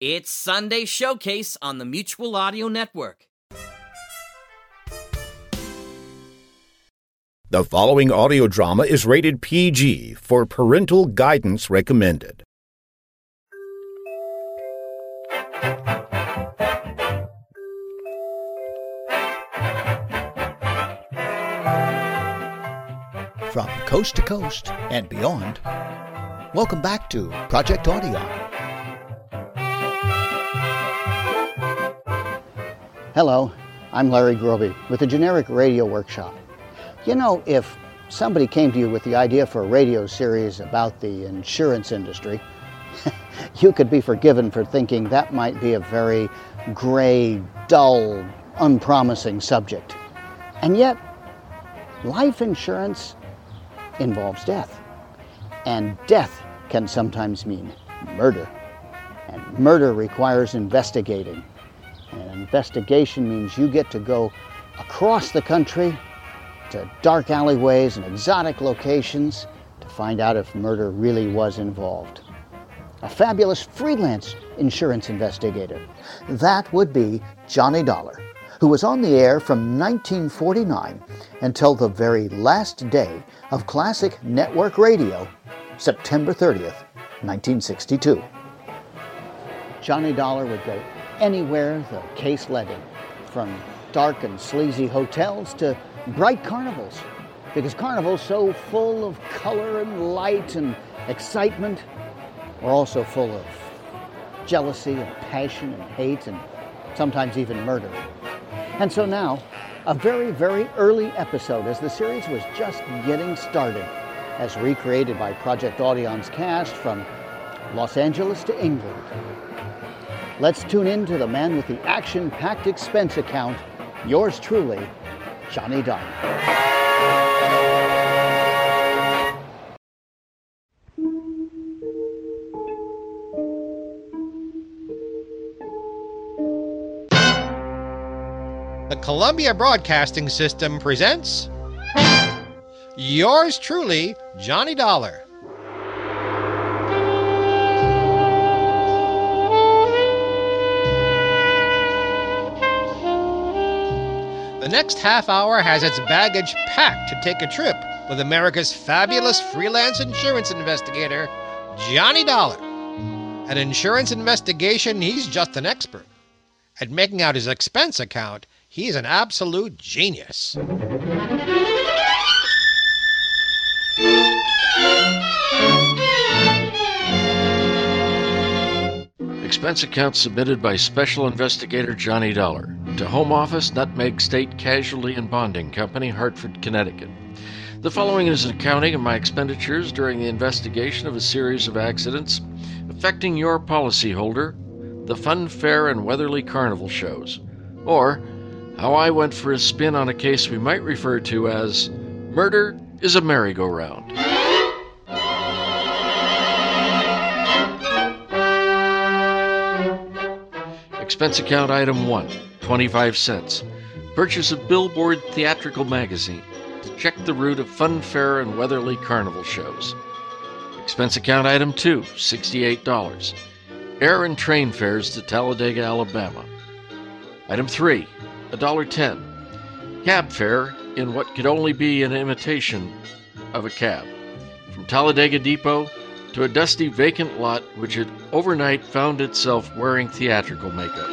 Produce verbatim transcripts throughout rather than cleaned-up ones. It's Sunday Showcase on the Mutual Audio Network. The following audio drama is rated P G for parental guidance recommended. From coast to coast and beyond, welcome back to Project Audio. Hello, I'm Larry Groby with the Generic Radio Workshop. You know, if somebody came to you with the idea for a radio series about the insurance industry, you could be forgiven for thinking that might be a very gray, dull, unpromising subject. And yet, life insurance involves death. And death can sometimes mean murder. And murder requires investigating. And investigation means you get to go across the country to dark alleyways and exotic locations to find out if murder really was involved. A fabulous freelance insurance investigator. That would be Johnny Dollar, who was on the air from nineteen forty-nine until the very last day of classic network radio, September thirtieth, nineteen sixty-two. Johnny Dollar would go anywhere the case led him, from dark and sleazy hotels to bright carnivals, because carnivals so full of color and light and excitement were also full of jealousy and passion and hate and sometimes even murder. And so now, a very, very early episode as the series was just getting started, as recreated by Project Audion's cast from Los Angeles to England. Let's tune in to the man with the action-packed expense account, yours truly, Johnny Dollar. The Columbia Broadcasting System presents yours truly, Johnny Dollar. The next half hour has its baggage packed to take a trip with America's fabulous freelance insurance investigator, Johnny Dollar. At insurance investigation, he's just an expert. At making out his expense account, he's an absolute genius. Expense account submitted by Special Investigator Johnny Dollar to Home Office, Nutmeg State Casualty and Bonding Company, Hartford, Connecticut. The following is an accounting of my expenditures during the investigation of a series of accidents affecting your policyholder, the Fun Fair and Weatherly Carnival shows, or how I went for a spin on a case we might refer to as Murder is a Merry-Go-Round. Expense account item one, twenty-five cents. Purchase of Billboard Theatrical Magazine to check the route of Fun Fair and Weatherly Carnival shows. Expense account item two, sixty-eight dollars. Air and train fares to Talladega, Alabama. Item three, one dollar ten. Cab fare in what could only be an imitation of a cab. From Talladega Depot to a dusty vacant lot which had overnight found itself wearing theatrical makeup.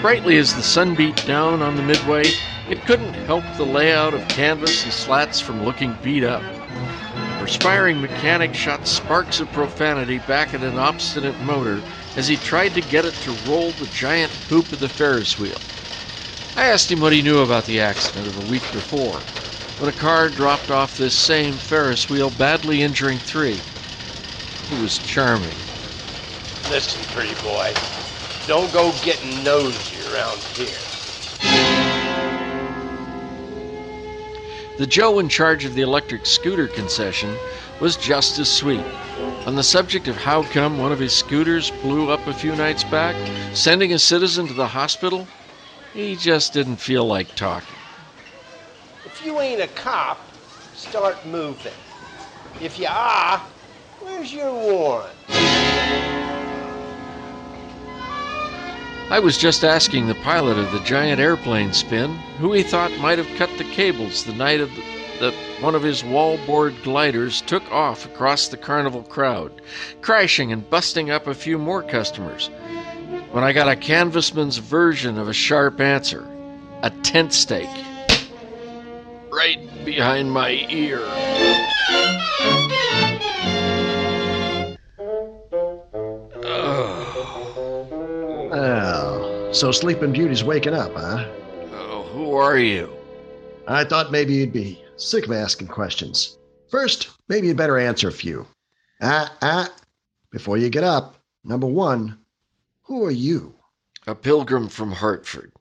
Brightly as the sun beat down on the midway, it couldn't help the layout of canvas and slats from looking beat up. The perspiring mechanic shot sparks of profanity back at an obstinate motor as he tried to get it to roll the giant hoop of the Ferris wheel. I asked him what he knew about the accident of a week before, when a car dropped off this same Ferris wheel, badly injuring three. He was charming. Listen, pretty boy, don't go getting nosy around here. The Joe in charge of the electric scooter concession was just as sweet. On the subject of how come one of his scooters blew up a few nights back, sending a citizen to the hospital, he just didn't feel like talking. If you ain't a cop, start moving. If you are, where's your warrant? I was just asking the pilot of the giant airplane Spin who he thought might have cut the cables the night of the, that one of his wallboard gliders took off across the carnival crowd, crashing and busting up a few more customers, when I got a canvasman's version of a sharp answer, a tent stake, right behind my ear. Oh, so Sleeping Beauty's waking up, huh? Oh, who are you? I thought maybe you'd be sick of asking questions. First, maybe you'd better answer a few. Ah, ah, before you get up, number one, who are you? A pilgrim from Hartford.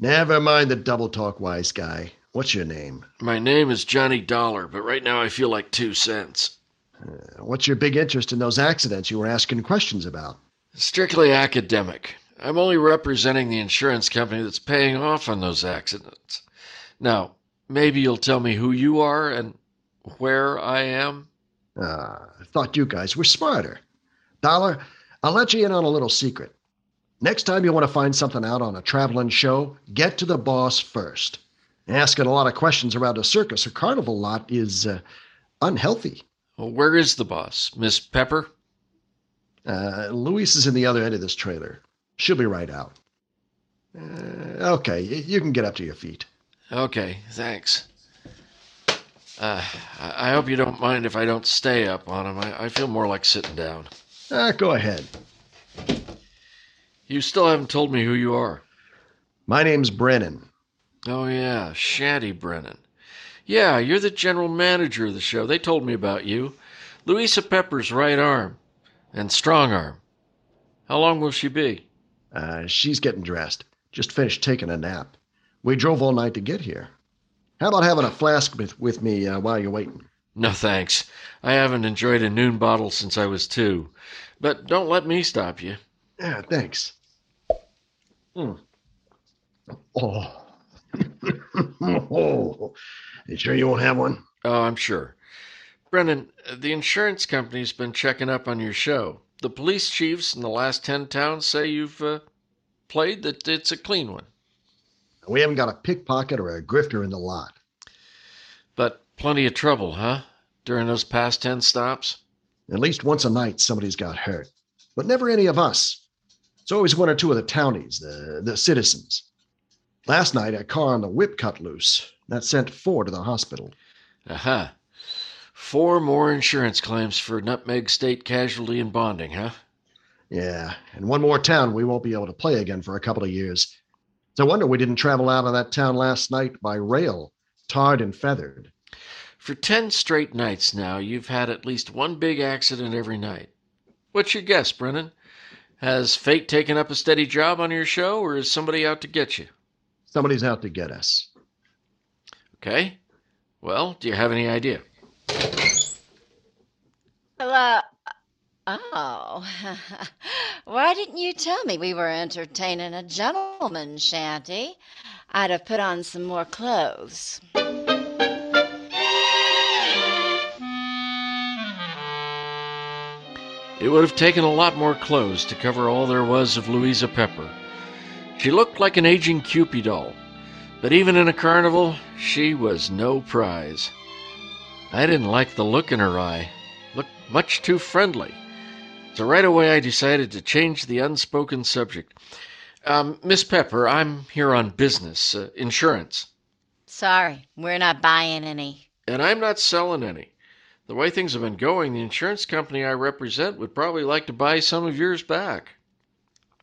Never mind the double talk, wise guy. What's your name? My name is Johnny Dollar, but right now I feel like two cents. Uh, what's your big interest in those accidents you were asking questions about? Strictly academic. I'm only representing the insurance company that's paying off on those accidents. Now, maybe you'll tell me who you are and where I am? Uh, I thought you guys were smarter. Dollar, I'll let you in on a little secret. Next time you want to find something out on a traveling show, get to the boss first. Asking a lot of questions around a circus or carnival lot is uh, unhealthy. Well, where is the boss, Miss Pepper? Uh, Louise is in the other end of this trailer. She'll be right out. Uh, okay, you can get up to your feet. Okay, thanks. Uh, I hope you don't mind if I don't stay up on him. I, I feel more like sitting down. Uh, go ahead. You still haven't told me who you are. My name's Brennan. Oh, yeah, Shanty Brennan. Yeah, you're the general manager of the show. They told me about you. Louisa Pepper's right arm and strong arm. How long will she be? Uh, she's getting dressed. Just finished taking a nap. We drove all night to get here. How about having a flask with, with me uh, while you're waiting? No, thanks. I haven't enjoyed a noon bottle since I was two. But don't let me stop you. Yeah, thanks. Mm. Oh. Oh. You sure you won't have one? Oh, I'm sure. Brennan, the insurance company's been checking up on your show. The police chiefs in the last ten towns say you've uh, played that it's a clean one. We haven't got a pickpocket or a grifter in the lot. But plenty of trouble, huh? During those past ten stops? At least once a night somebody's got hurt. But never any of us. It's always one or two of the townies, the, the citizens. Last night, a car on the whip cut loose. That sent four to the hospital. Aha. Uh-huh. Four more insurance claims for Nutmeg State Casualty and Bonding, huh? Yeah, and one more town we won't be able to play again for a couple of years. It's a wonder we didn't travel out of that town last night by rail, tarred and feathered. For ten straight nights now, you've had at least one big accident every night. What's your guess, Brennan? Has fate taken up a steady job on your show, or is somebody out to get you? Somebody's out to get us. Okay. Well, do you have any idea? Hello. Oh. Why didn't you tell me we were entertaining a gentleman, Shanty? I'd have put on some more clothes. It would have taken a lot more clothes to cover all there was of Louisa Pepper. She looked like an aging Cupid doll, but even in a carnival, she was no prize. I didn't like the look in her eye. Looked much too friendly. So right away I decided to change the unspoken subject. Um, Miss Pepper, I'm here on business, uh, insurance. Sorry, we're not buying any. And I'm not selling any. The way things have been going, the insurance company I represent would probably like to buy some of yours back.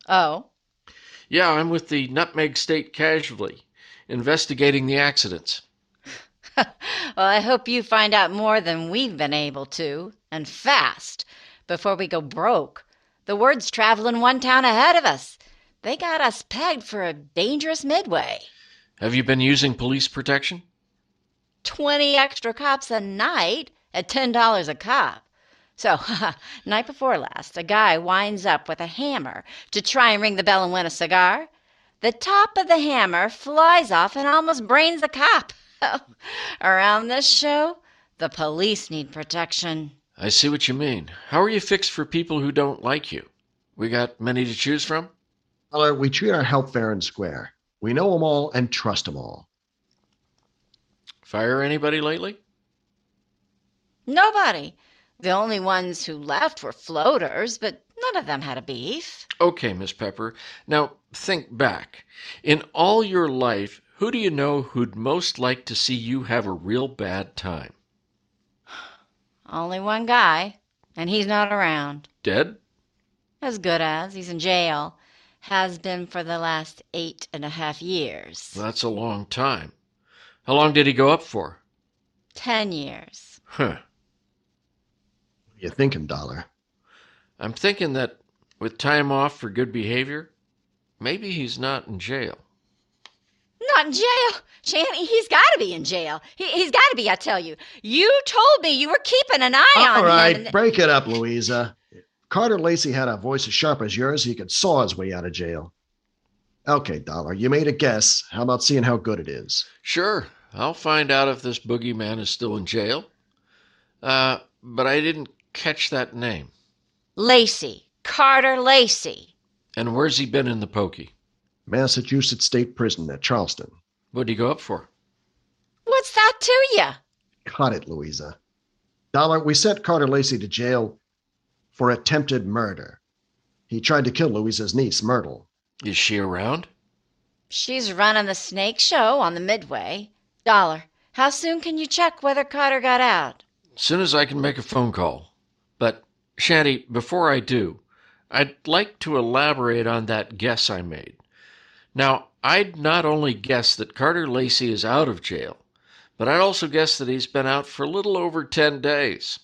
Oh? Yeah, I'm with the Nutmeg State Casualty, investigating the accidents. Well, I hope you find out more than we've been able to, and fast, before we go broke. The word's traveling one town ahead of us. They got us pegged for a dangerous midway. Have you been using police protection? Twenty extra cops a night at ten dollars a cop. So, night before last, a guy winds up with a hammer to try and ring the bell and win a cigar. The top of the hammer flies off and almost brains the cop. Around this show, The police need protection. I see what you mean. How are you fixed for people who don't like you? We got many to choose from? Well, we treat our help fair and square. We know them all and trust them all. Fire anybody lately? Nobody. The only ones who left were floaters, but none of them had a beef. Okay, Miss Pepper. Now, think back. In all your life, who do you know who'd most like to see you have a real bad time? Only one guy, and he's not around. Dead? As good as. He's in jail. Has been for the last eight and a half years. Well, that's a long time. How long did he go up for? Ten years. Huh. What are you thinking, Dollar? I'm thinking that with time off for good behavior, maybe he's not in jail. Not in jail? Shanty, he's got to be in jail. He, he's got to be, I tell you. You told me you were keeping an eye on him. All right, break it up, Louisa. Carter Lacey had a voice as sharp as yours. He could saw his way out of jail. Okay, Dollar, you made a guess. How about seeing how good it is? Sure. I'll find out if this boogeyman is still in jail. Uh, but I didn't catch that name. Lacey. Carter Lacey. And where's he been in the pokey? Massachusetts State Prison at Charleston. What'd he go up for? What's that to you? Cut it, Louisa. Dollar, we sent Carter Lacey to jail for attempted murder. He tried to kill Louisa's niece, Myrtle. Is she around? She's running the snake show on the Midway. Dollar, how soon can you check whether Carter got out? As soon as I can make a phone call. But, Shanty, before I do, I'd like to elaborate on that guess I made. Now, I'd not only guessed that Carter Lacey is out of jail, but I'd also guessed that he's been out for a little over ten days.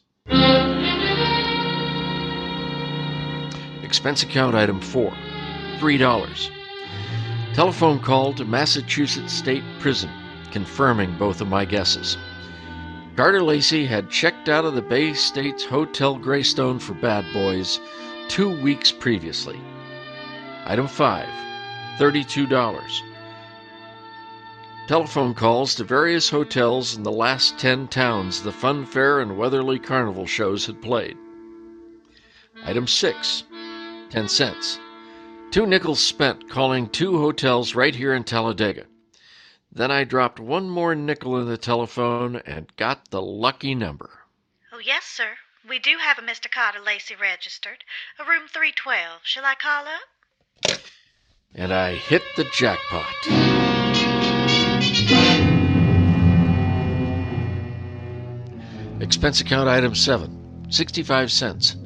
Expense account item four, three dollars. Telephone call to Massachusetts State Prison, confirming both of my guesses. Carter Lacey had checked out of the Bay State's Hotel Greystone for bad boys two weeks previously. Item five. thirty-two dollars. Telephone calls to various hotels in the last ten towns the Fun Fair and Weatherly Carnival shows had played. Item six. ten cents. Two nickels spent calling two hotels right here in Talladega. Then I dropped one more nickel in the telephone and got the lucky number. Oh, yes, sir. We do have a Mister Carter Lacey registered. A room three twelve. Shall I call up? And I hit the jackpot. Expense account item seven, sixty-five cents.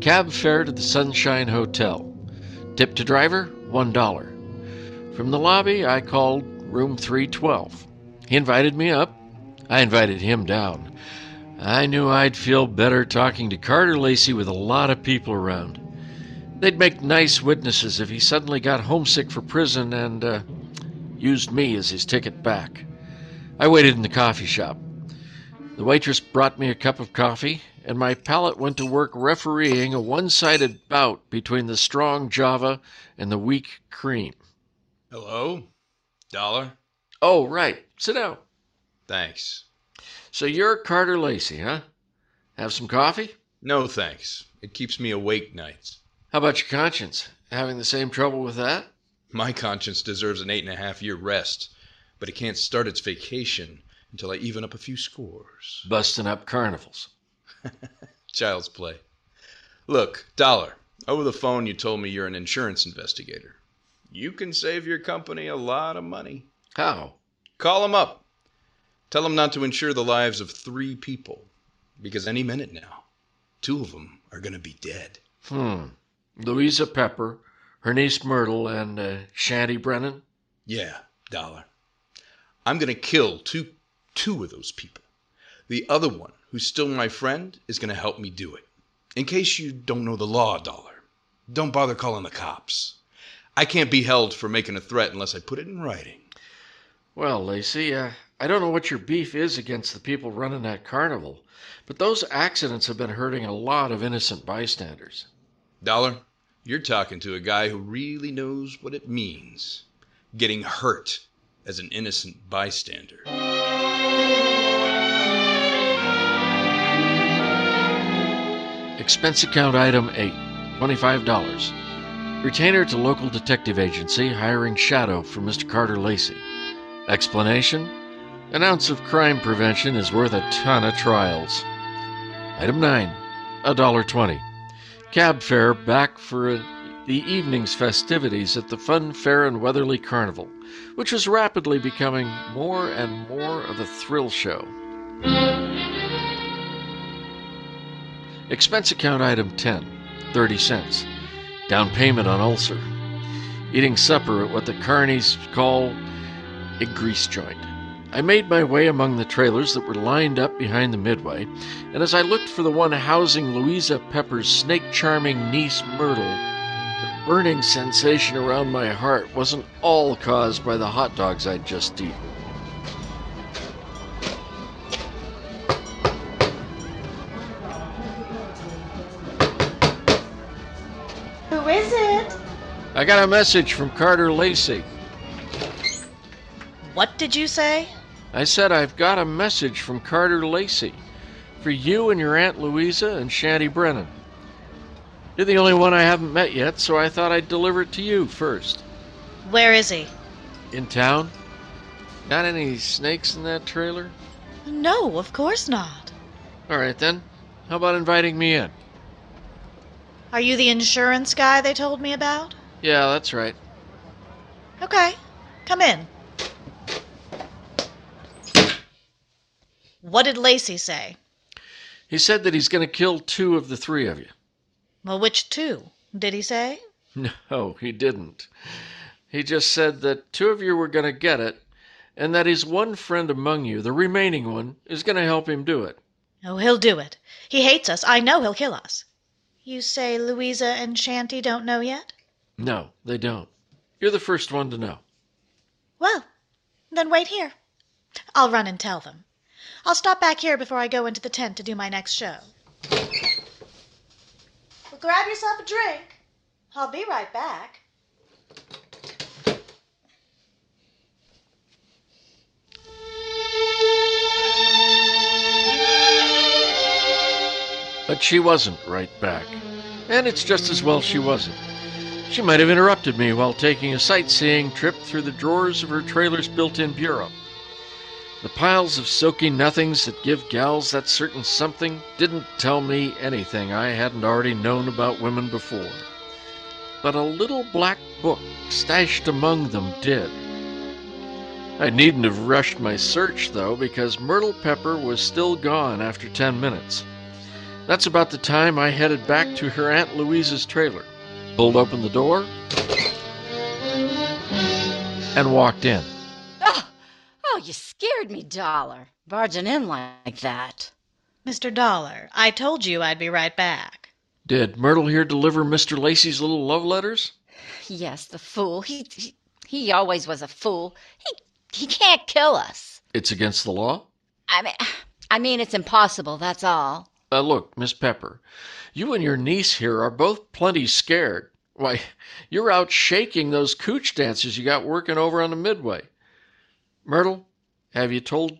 Cab fare to the Sunshine Hotel. Tip to driver, one dollar. From the lobby, I called room three twelve. He invited me up. I invited him down. I knew I'd feel better talking to Carter Lacey with a lot of people around. They'd make nice witnesses if he suddenly got homesick for prison and uh, used me as his ticket back. I waited in the coffee shop. The waitress brought me a cup of coffee, and my palate went to work refereeing a one-sided bout between the strong Java and the weak cream. Hello? Dollar? Oh, right. Sit down. Thanks. So you're Carter Lacey, huh? Have some coffee? No, thanks. It keeps me awake nights. How about your conscience? Having the same trouble with that? My conscience deserves an eight-and-a-half-year rest, but it can't start its vacation until I even up a few scores. Busting up carnivals. Child's play. Look, Dollar, over the phone you told me you're an insurance investigator. You can save your company a lot of money. How? Call them up. Tell them not to insure the lives of three people, because any minute now, two of them are going to be dead. Hmm. Louisa Pepper, her niece Myrtle, and uh, Shanty Brennan? Yeah, Dollar. I'm going to kill two two of those people. The other one, who's still my friend, is going to help me do it. In case you don't know the law, Dollar, don't bother calling the cops. I can't be held for making a threat unless I put it in writing. Well, Lacey, uh, I don't know what your beef is against the people running that carnival, but those accidents have been hurting a lot of innocent bystanders. Dollar, you're talking to a guy who really knows what it means, getting hurt as an innocent bystander. Expense account item eight, twenty-five dollars. Retainer to local detective agency hiring shadow for Mister Carter Lacey. Explanation: an ounce of crime prevention is worth a ton of trials. Item nine, one dollar and twenty cents. Cab fare back for a the evening's festivities at the Fun Fair and Weatherly Carnival, which was rapidly becoming more and more of a thrill show. Expense account item ten, thirty cents. Down payment on ulcer. Eating supper at what the carnies call a grease joint. I made my way among the trailers that were lined up behind the midway, and as I looked for the one housing Louisa Pepper's snake-charming niece Myrtle, the burning sensation around my heart wasn't all caused by the hot dogs I'd just eaten. Who is it? I got a message from Carter Lacey. What did you say? I said I've got a message from Carter Lacey for you and your Aunt Louisa and Shanty Brennan. You're the only one I haven't met yet, so I thought I'd deliver it to you first. Where is he? In town. Got any snakes in that trailer? No, of course not. All right, then. How about inviting me in? Are you the insurance guy they told me about? Yeah, that's right. Okay, come in. What did Lacey say? He said that he's going to kill two of the three of you. Well, which two? Did he say? No, he didn't. He just said that two of you were going to get it, and that his one friend among you, the remaining one, is going to help him do it. Oh, he'll do it. He hates us. I know he'll kill us. You say Louisa and Shanty don't know yet? No, they don't. You're the first one to know. Well, then wait here. I'll run and tell them. I'll stop back here before I go into the tent to do my next show. Grab yourself a drink. I'll be right back. But she wasn't right back. And it's just as well she wasn't. She might have interrupted me while taking a sightseeing trip through the drawers of her trailer's built-in bureau. The piles of silky nothings that give gals that certain something didn't tell me anything I hadn't already known about women before. But a little black book stashed among them did. I needn't have rushed my search, though, because Myrtle Pepper was still gone after ten minutes. That's about the time I headed back to her Aunt Louisa's trailer, pulled open the door, and walked in. Oh, you scared me, Dollar, barging in like that. Mister Dollar, I told you I'd be right back. Did Myrtle here deliver Mister Lacey's little love letters? Yes, the fool. He he, he always was a fool. He he can't kill us. It's against the law? I mean, I mean it's impossible, that's all. Uh, look, Miss Pepper, you and your niece here are both plenty scared. Why, you're out shaking those cooch dancers you got working over on the midway. Myrtle, have you told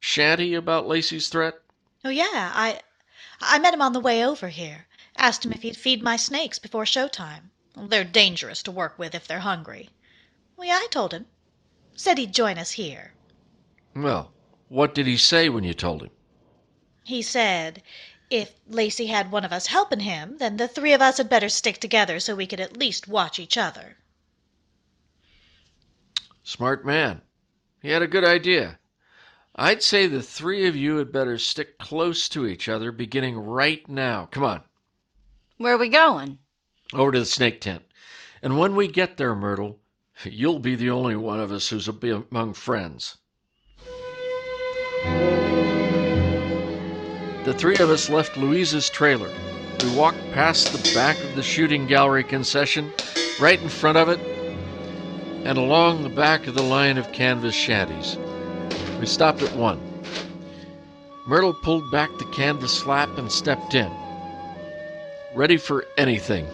Shanty about Lacey's threat? Oh, yeah. I I met him on the way over here. Asked him if he'd feed my snakes before showtime. They're dangerous to work with if they're hungry. Well, yeah, I told him. Said he'd join us here. Well, what did he say when you told him? He said if Lacey had one of us helping him, then the three of us had better stick together so we could at least watch each other. Smart man. He had a good idea. I'd say the three of you had better stick close to each other beginning right now. Come on. Where are we going? Over to the snake tent. And when we get there, Myrtle, you'll be the only one of us who's among friends. The three of us left Louisa's trailer. We walked past the back of the shooting gallery concession, right in front of it, and along the back of the line of canvas shanties. We stopped at one. Myrtle pulled back the canvas slap and stepped in, ready for anything.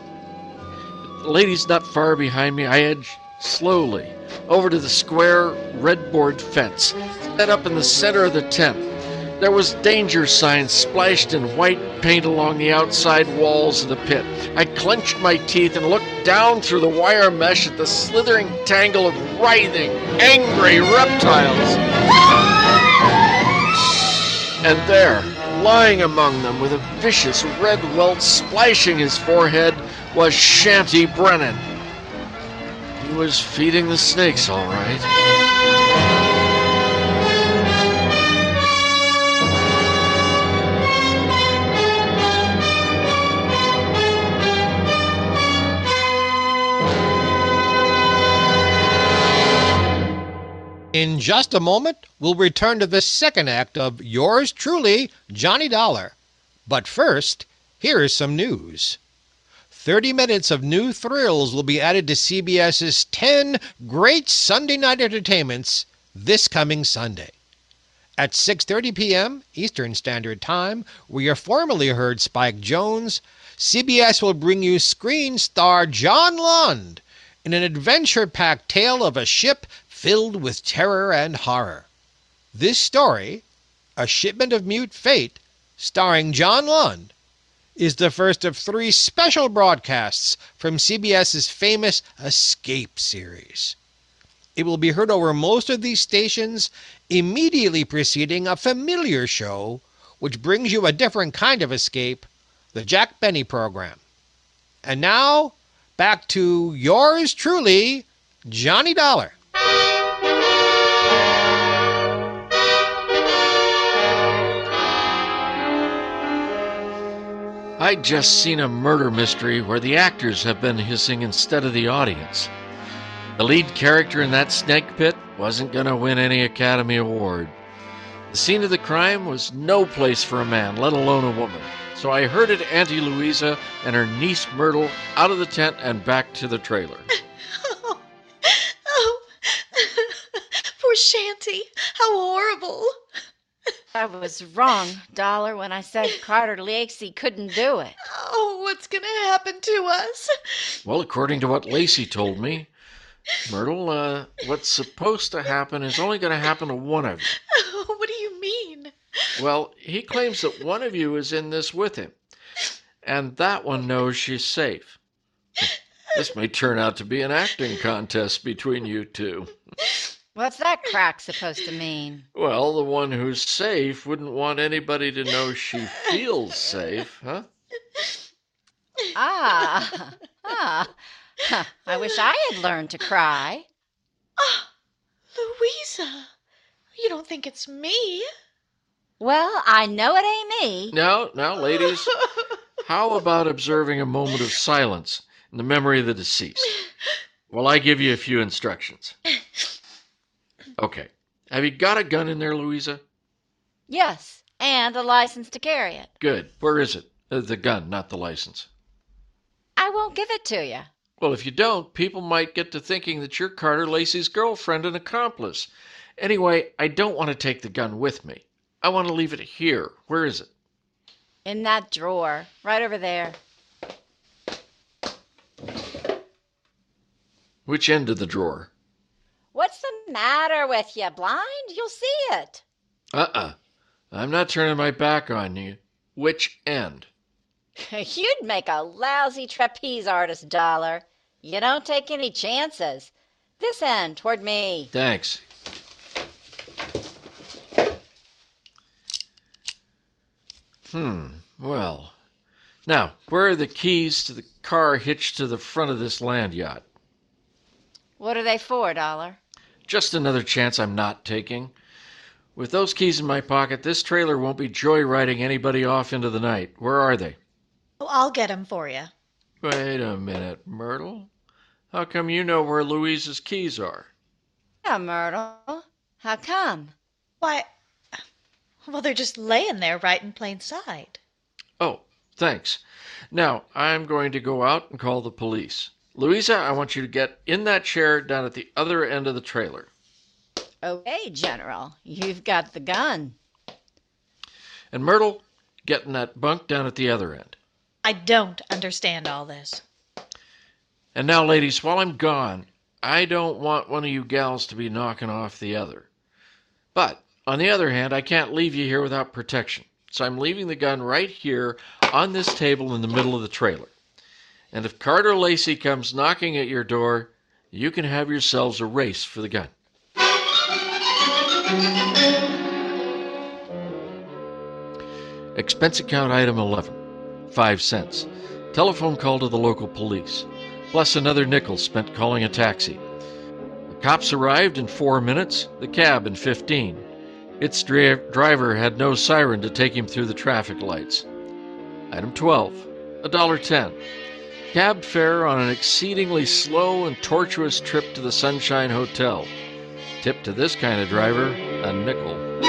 The lady's not far behind me. I edged slowly over to the square, red-board fence set up in the center of the tent. There was danger signs splashed in white paint along the outside walls of the pit. I clenched my teeth and looked down through the wire mesh at the slithering tangle of writhing, angry reptiles. And there, lying among them with a vicious red welt splashing his forehead, was Shanty Brennan. He was feeding the snakes, all right. In just a moment, we'll return to the second act of yours truly, Johnny Dollar. But first, here is some news. thirty minutes of new thrills will be added to C B S's ten great Sunday night entertainments this coming Sunday. At six thirty p.m. Eastern Standard Time, where you formerly heard Spike Jones, C B S will bring you screen star John Lund in an adventure-packed tale of a ship filled with terror and horror. This story, A Shipment of Mute Fate, starring John Lund, is the first of three special broadcasts from C B S's famous Escape series. It will be heard over most of these stations immediately preceding a familiar show which brings you a different kind of escape, the Jack Benny program. And now, back to yours truly, Johnny Dollar. I'd just seen a murder mystery where the actors have been hissing instead of the audience. The lead character in that snake pit wasn't going to win any Academy Award. The scene of the crime was no place for a man, let alone a woman. So I herded Auntie Louisa and her niece Myrtle out of the tent and back to the trailer. Oh, oh. Poor Shanty. How horrible. I was wrong, Dollar, when I said Carter Lacey couldn't do it. Oh, what's going to happen to us? Well, according to what Lacey told me, Myrtle, uh, what's supposed to happen is only going to happen to one of you. Oh, what do you mean? Well, he claims that one of you is in this with him, and that one knows she's safe. This may turn out to be an acting contest between you two. What's that crack supposed to mean? Well, the one who's safe wouldn't want anybody to know she feels safe, huh? Ah, ah. Huh. I wish I had learned to cry. Ah, oh, Louisa, you don't think it's me? Well, I know it ain't me. Now, now, ladies, how about observing a moment of silence in the memory of the deceased? Well, I give you a few instructions. Okay. Have you got a gun in there, Louisa? Yes, and a license to carry it. Good. Where is it? The gun, not the license. I won't give it to you. Well, if you don't, people might get to thinking that you're Carter Lacey's girlfriend and accomplice. Anyway, I don't want to take the gun with me. I want to leave it here. Where is it? In that drawer, right over there. Which end of the drawer? What's the matter with you, blind? You'll see it. Uh-uh. I'm not turning my back on you. Which end? You'd make a lousy trapeze artist, Dollar. You don't take any chances. This end, toward me. Thanks. Hmm. Well. Now, where are the keys to the car hitched to the front of this land yacht? What are they for, Dollar? Just another chance I'm not taking. With those keys in my pocket, this trailer won't be joyriding anybody off into the night. Where are they? Oh, I'll get them for you. Wait a minute, Myrtle. How come you know where Louisa's keys are? Yeah, Myrtle. How come? Why, well, they're just laying there right in plain sight. Oh, thanks. Now, I'm going to go out and call the police. Louisa, I want you to get in that chair down at the other end of the trailer. Okay, General. You've got the gun. And Myrtle, get in that bunk down at the other end. I don't understand all this. And now, ladies, while I'm gone, I don't want one of you gals to be knocking off the other. But On the other hand, I can't leave you here without protection. So I'm leaving the gun right here on this table in the middle of the trailer. And if Carter Lacey comes knocking at your door, you can have yourselves a race for the gun. Expense account item eleven, five cents. Telephone call to the local police, plus another nickel spent calling a taxi. The cops arrived in four minutes, the cab in fifteen. Its dri- driver had no siren to take him through the traffic lights. Item twelve, a dollar ten. Cab fare on an exceedingly slow and tortuous trip to the Sunshine Hotel. Tip to this kind of driver, a nickel.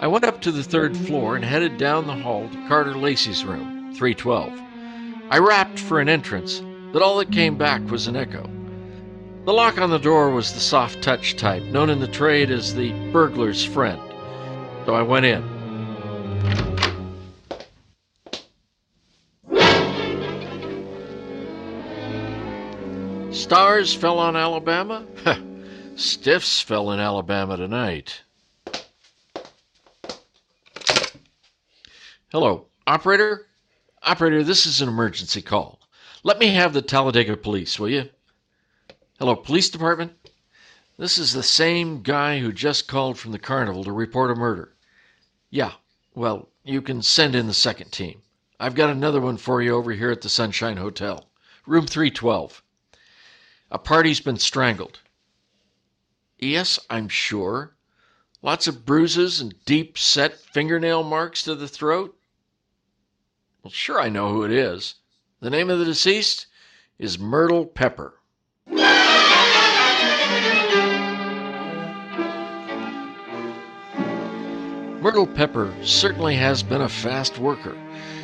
I went up to the third floor and headed down the hall to Carter Lacey's room, three twelve. I rapped for an entrance, but all that came back was an echo. The lock on the door was the soft touch type, known in the trade as the burglar's friend. So I went in. Stars fell on Alabama? Stiffs fell in Alabama tonight. Hello, operator? Operator, this is an emergency call. Let me have the Talladega police, will you? Hello, police department? This is the same guy who just called from the carnival to report a murder. Yeah, well, you can send in the second team. I've got another one for you over here at the Sunshine Hotel. Room three twelve. A party's been strangled. Yes, I'm sure. Lots of bruises and deep-set fingernail marks to the throat. Well, sure I know who it is. The name of the deceased is Myrtle Pepper. Myrtle Pepper certainly has been a fast worker.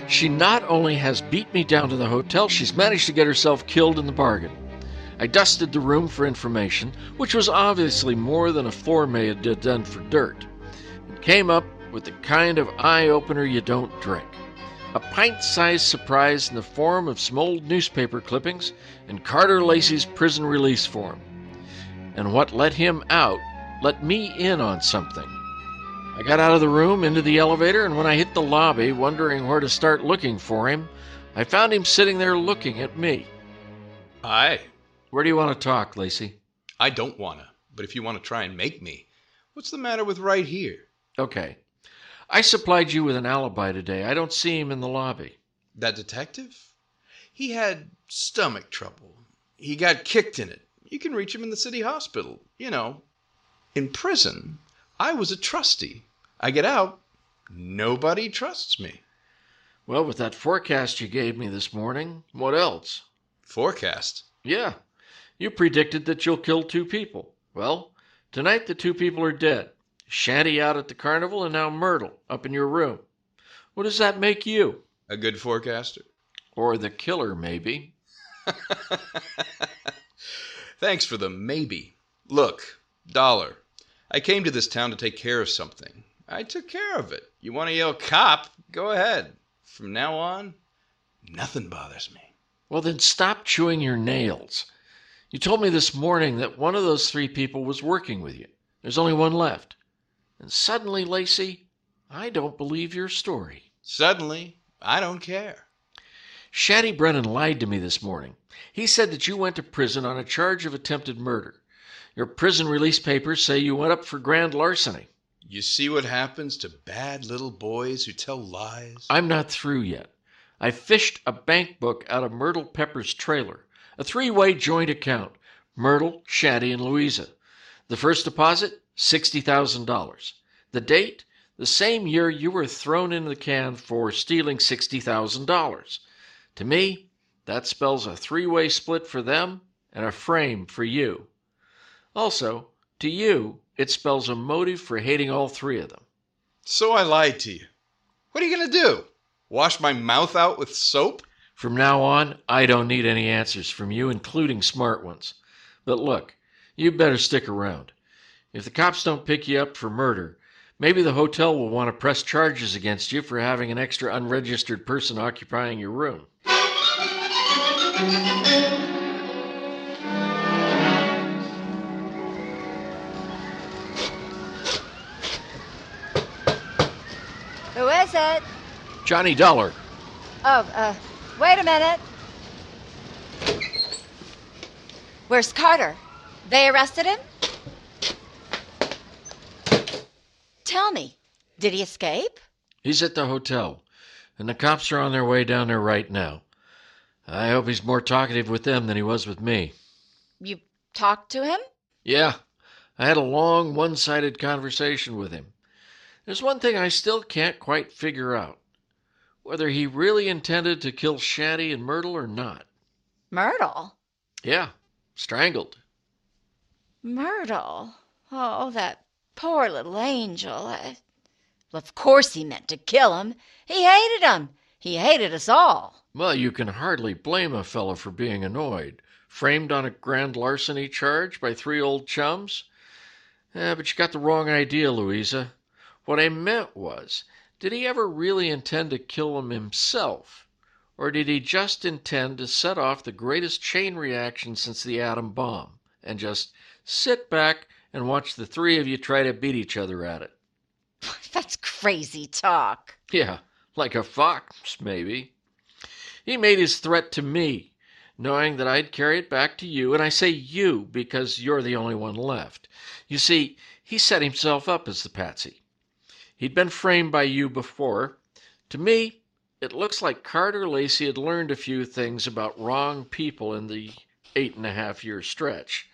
She not only has beat me down to the hotel, she's managed to get herself killed in the bargain. I dusted the room for information, which was obviously more than a floor maid had done for dirt, and came up with the kind of eye-opener you don't drink. A pint-sized surprise in the form of some old newspaper clippings and Carter Lacey's prison release form. And what let him out let me in on something. I got out of the room into the elevator, and when I hit the lobby, wondering where to start looking for him, I found him sitting there looking at me. Hi. Where do you want to talk, Lacey? I don't want to, but if you want to try and make me, what's the matter with right here? Okay. I supplied you with an alibi today. I don't see him in the lobby. That detective? He had stomach trouble. He got kicked in it. You can reach him in the city hospital, you know. In prison, I was a trustee. I get out, nobody trusts me. Well, with that forecast you gave me this morning, what else? Forecast? Yeah. You predicted that you'll kill two people. Well, tonight the two people are dead. Shanty out at the carnival and now Myrtle up in your room. What does that make you? A good forecaster. Or the killer, maybe. Thanks for the maybe. Look, Dollar, I came to this town to take care of something. I took care of it. You want to yell cop? Go ahead. From now on, nothing bothers me. Well, then stop chewing your nails. You told me this morning that one of those three people was working with you. There's only one left. And suddenly, Lacey, I don't believe your story. Suddenly, I don't care. Shanty Brennan lied to me this morning. He said that you went to prison on a charge of attempted murder. Your prison release papers say you went up for grand larceny. You see what happens to bad little boys who tell lies? I'm not through yet. I fished a bank book out of Myrtle Pepper's trailer. A three-way joint account, Myrtle, Shanty, and Louisa. The first deposit, sixty thousand dollars. The date, the same year you were thrown in the can for stealing sixty thousand dollars. To me, that spells a three-way split for them and a frame for you. Also, to you, it spells a motive for hating all three of them. So I lied to you. What are you going to do? Wash my mouth out with soap? From now on, I don't need any answers from you, including smart ones. But look, you'd better stick around. If the cops don't pick you up for murder, maybe the hotel will want to press charges against you for having an extra unregistered person occupying your room. Who is it? Johnny Dollar. Oh, uh, wait a minute. Where's Carter? They arrested him? Tell me, did he escape? He's at the hotel, and the cops are on their way down there right now. I hope he's more talkative with them than he was with me. You talked to him? Yeah. I had a long, one-sided conversation with him. There's one thing I still can't quite figure out. Whether he really intended to kill Shanty and Myrtle or not. Myrtle? Yeah. Strangled. Myrtle? Oh, that poor little angel. I... Well, of course he meant to kill him. He hated him. He hated us all. Well, you can hardly blame a fellow for being annoyed. Framed on a grand larceny charge by three old chums? Eh, but you got the wrong idea, Louisa. What I meant was, did he ever really intend to kill him himself? Or did he just intend to set off the greatest chain reaction since the atom bomb, and just sit back and watch the three of you try to beat each other at it? That's crazy talk. Yeah, like a fox, maybe. He made his threat to me, knowing that I'd carry it back to you, and I say you because you're the only one left. You see, he set himself up as the patsy. He'd been framed by you before. To me, it looks like Carter Lacey had learned a few things about wrong people in the eight-and-a-half-year stretch.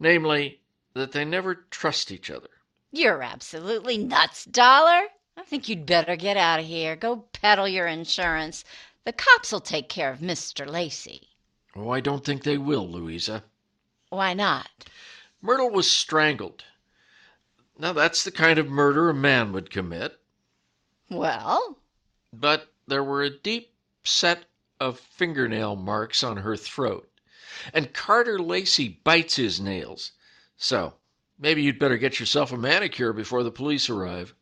Namely, that they never trust each other. You're absolutely nuts, Dollar. I think you'd better get out of here. Go peddle your insurance. The cops will take care of Mister Lacey. Oh, I don't think they will, Louisa. Why not? Myrtle was strangled. Now, that's the kind of murder a man would commit. Well? But there were a deep set of fingernail marks on her throat. And Carter Lacey bites his nails. So, maybe you'd better get yourself a manicure before the police arrive.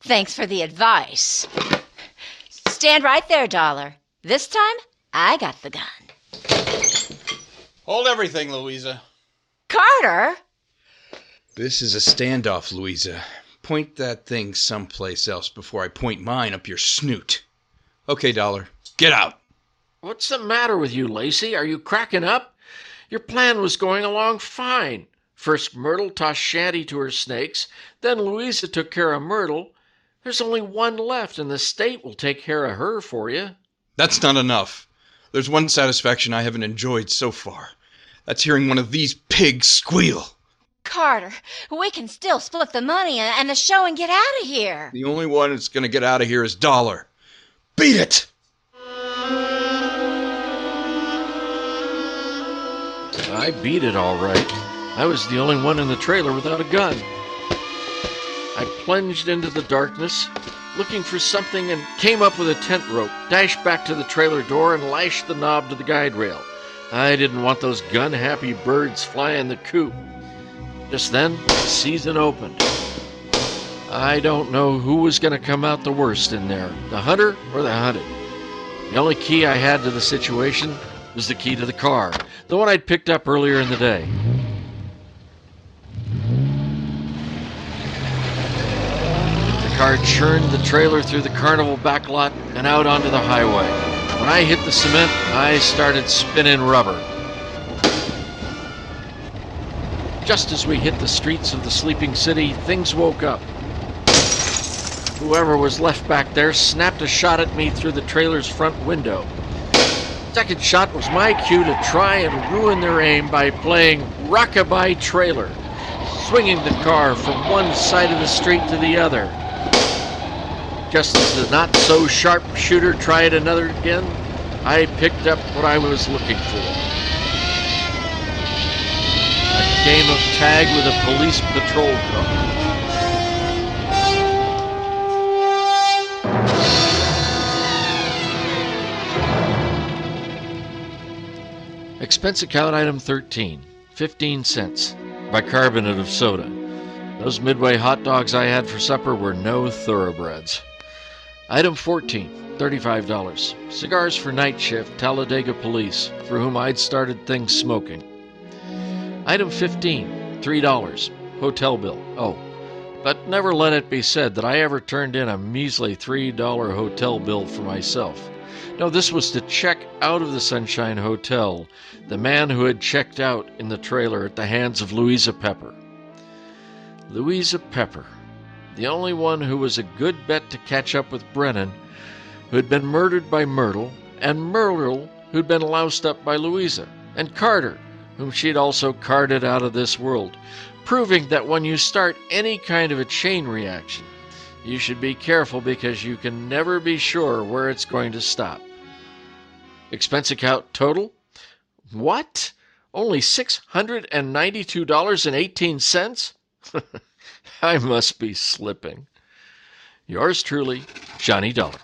Thanks for the advice. Stand right there, Dollar. This time, I got the gun. Hold everything, Louisa. Carter! This is a standoff, Louisa. Point that thing someplace else before I point mine up your snoot. Okay, Dollar, get out. What's the matter with you, Lacey? Are you cracking up? Your plan was going along fine. First Myrtle tossed Shanty to her snakes, then Louisa took care of Myrtle. There's only one left, and the state will take care of her for you. That's not enough. There's one satisfaction I haven't enjoyed so far. That's hearing one of these pigs squeal. Carter, we can still split the money and the show and get out of here. The only one that's going to get out of here is Dollar. Beat it! I beat it all right. I was the only one in the trailer without a gun. I plunged into the darkness, looking for something, and came up with a tent rope, dashed back to the trailer door, and lashed the knob to the guide rail. I didn't want those gun-happy birds flying the coop. Just then, the season opened. I don't know who was going to come out the worst in there, the hunter or the hunted. The only key I had to the situation was the key to the car, the one I'd picked up earlier in the day. The car churned the trailer through the carnival backlot and out onto the highway. When I hit the cement, I started spinning rubber. Just as we hit the streets of the sleeping city, things woke up. Whoever was left back there snapped a shot at me through the trailer's front window. Second shot was my cue to try and ruin their aim by playing rockabye trailer, swinging the car from one side of the street to the other. Just as the not-so-sharp shooter tried another again, I picked up what I was looking for. Game of tag with a police patrol car. Expense account item thirteen, fifteen cents, bicarbonate of soda. Those Midway hot dogs I had for supper were no thoroughbreds. Item fourteen, thirty-five dollars, cigars for night shift, Talladega police, for whom I'd started things smoking. Item fifteen, three dollars, hotel bill. Oh, But never let it be said that I ever turned in a measly three dollar hotel bill for myself. No, this was to check out of the Sunshine Hotel, the man who had checked out in the trailer at the hands of Louisa Pepper. Louisa Pepper, the only one who was a good bet to catch up with Brennan, who had been murdered by Myrtle, and Myrtle, who'd been loused up by Louisa, and Carter, whom she'd also carted out of this world, proving that when you start any kind of a chain reaction, you should be careful because you can never be sure where it's going to stop. Expense account total? What? Only six hundred ninety-two dollars and eighteen cents? I must be slipping. Yours truly, Johnny Dollar.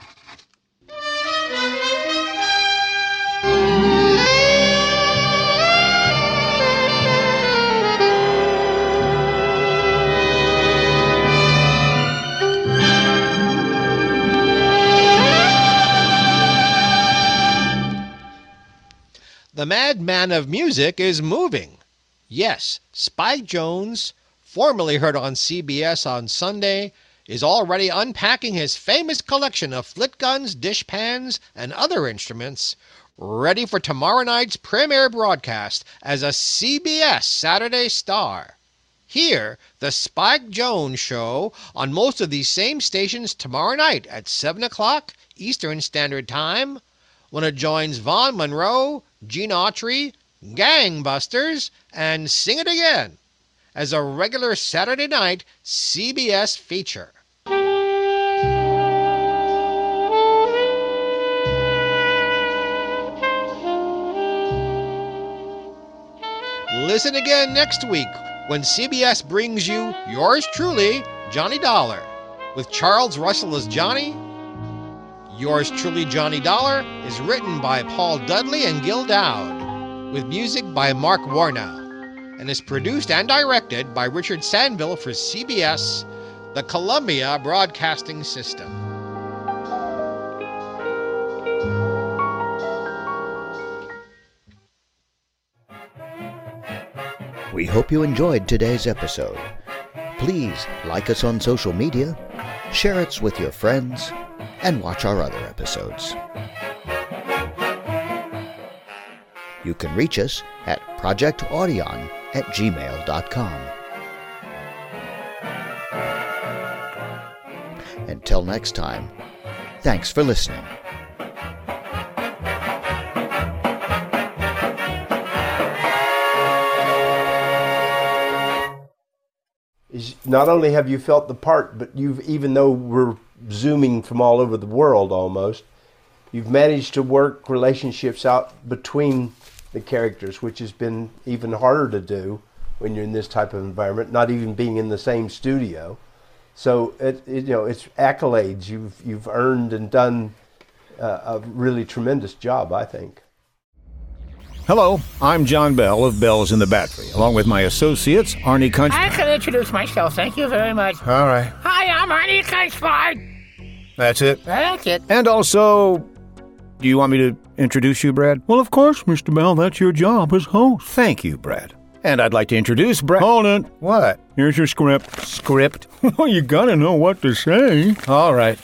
The madman of music is moving. Yes, Spike Jones, formerly heard on C B S on Sunday, is already unpacking his famous collection of flit guns, dish pans, and other instruments, ready for tomorrow night's premiere broadcast as a C B S Saturday star. Here, the Spike Jones Show on most of these same stations tomorrow night at seven o'clock Eastern Standard Time, when it joins Vaughn Monroe, Gene Autry, Gangbusters, and Sing It Again as a regular Saturday night C B S feature. Listen again next week when C B S brings you yours truly, Johnny Dollar, with Charles Russell as Johnny. Yours truly, Johnny Dollar, is written by Paul Dudley and Gil Dowd, with music by Mark Warnow, and is produced and directed by Richard Sandville for C B S, the Columbia Broadcasting System. We hope you enjoyed today's episode. Please like us on social media, share us with your friends, and watch our other episodes. You can reach us at projectaudion at gmail dot com. Until next time, thanks for listening. Not only have you felt the part, but you've, even though we're Zooming from all over the world almost, you've managed to work relationships out between the characters, which has been even harder to do when you're in this type of environment, not even being in the same studio. So it, it you know, it's accolades you've you've earned and done uh, a really tremendous job, I think. Hello, I'm John Bell of Bells in the Battery, along with my associates, Arnie Cunchbard. I can introduce myself, thank you very much. All right. Hi, I'm Arnie Cunchbard. That's it? That's it. And also, do you want me to introduce you, Brad? Well, of course, Mister Bell, that's your job as host. Thank you, Brad. And I'd like to introduce Brad. Hold it. What? Here's your script. Script? Well, you gotta know what to say. All right.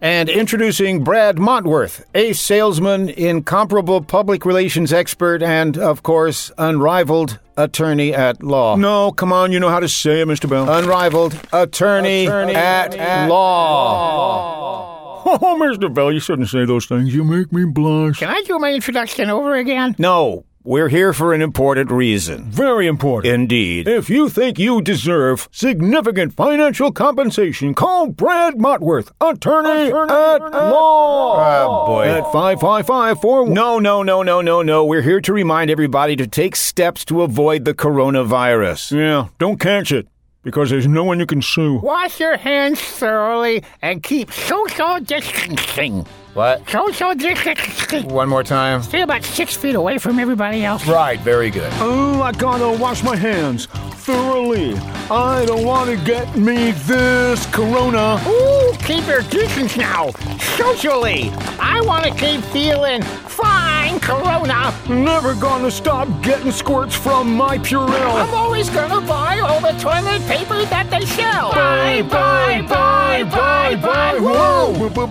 And introducing Brad Motworth, ace salesman, incomparable public relations expert, and, of course, unrivaled attorney at law. No, come on, you know how to say it, Mister Bell. Unrivaled attorney, attorney at, at law. law. Oh, Mister Bell, you shouldn't say those things. You make me blush. Can I do my introduction over again? No. We're here for an important reason. Very important. Indeed. If you think you deserve significant financial compensation, call Brad Motworth, attorney, attorney at, at law. Oh, boy. At five five five four one. No, no, no, no, no, no. We're here to remind everybody to take steps to avoid the coronavirus. Yeah, don't catch it, because there's no one you can sue. Wash your hands thoroughly and keep social distancing. What? Social distancing. One more time. Stay about six feet away from everybody else. Right, very good. Oh, I gotta wash my hands thoroughly. I don't want to get me this corona. Ooh, keep your distance now. Socially. I want to keep feeling fine. Corona. Never gonna stop getting squirts from my Purell. I'm always gonna buy all the toilet paper that they sell. Buy, buy, buy, buy, buy, whoa! Buy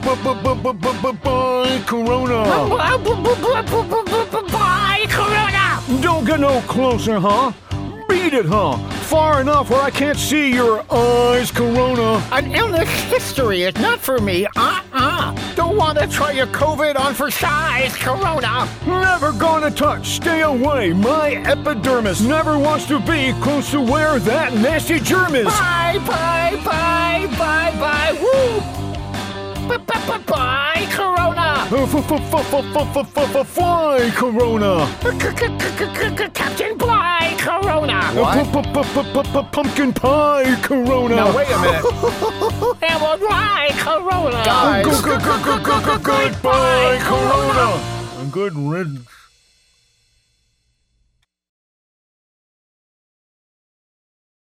Corona. Buy Corona. Don't get no closer, huh? Beat it, huh? Far enough where I can't see your eyes, Corona. An illness history is not for me, uh-uh. Don't want to try your COVID on for size, Corona. Never gonna touch, stay away, my epidermis. Never wants to be close to where that nasty germ is. Bye, bye, bye, bye, bye, woo. B-b-b-bye, Corona. F-f-f-f-f-f-f-fly, Corona. Captain Bly. Corona. What? Pumpkin pie Corona. Now wait a minute. And we'll ride Corona. Guys. Goodbye Corona. Good red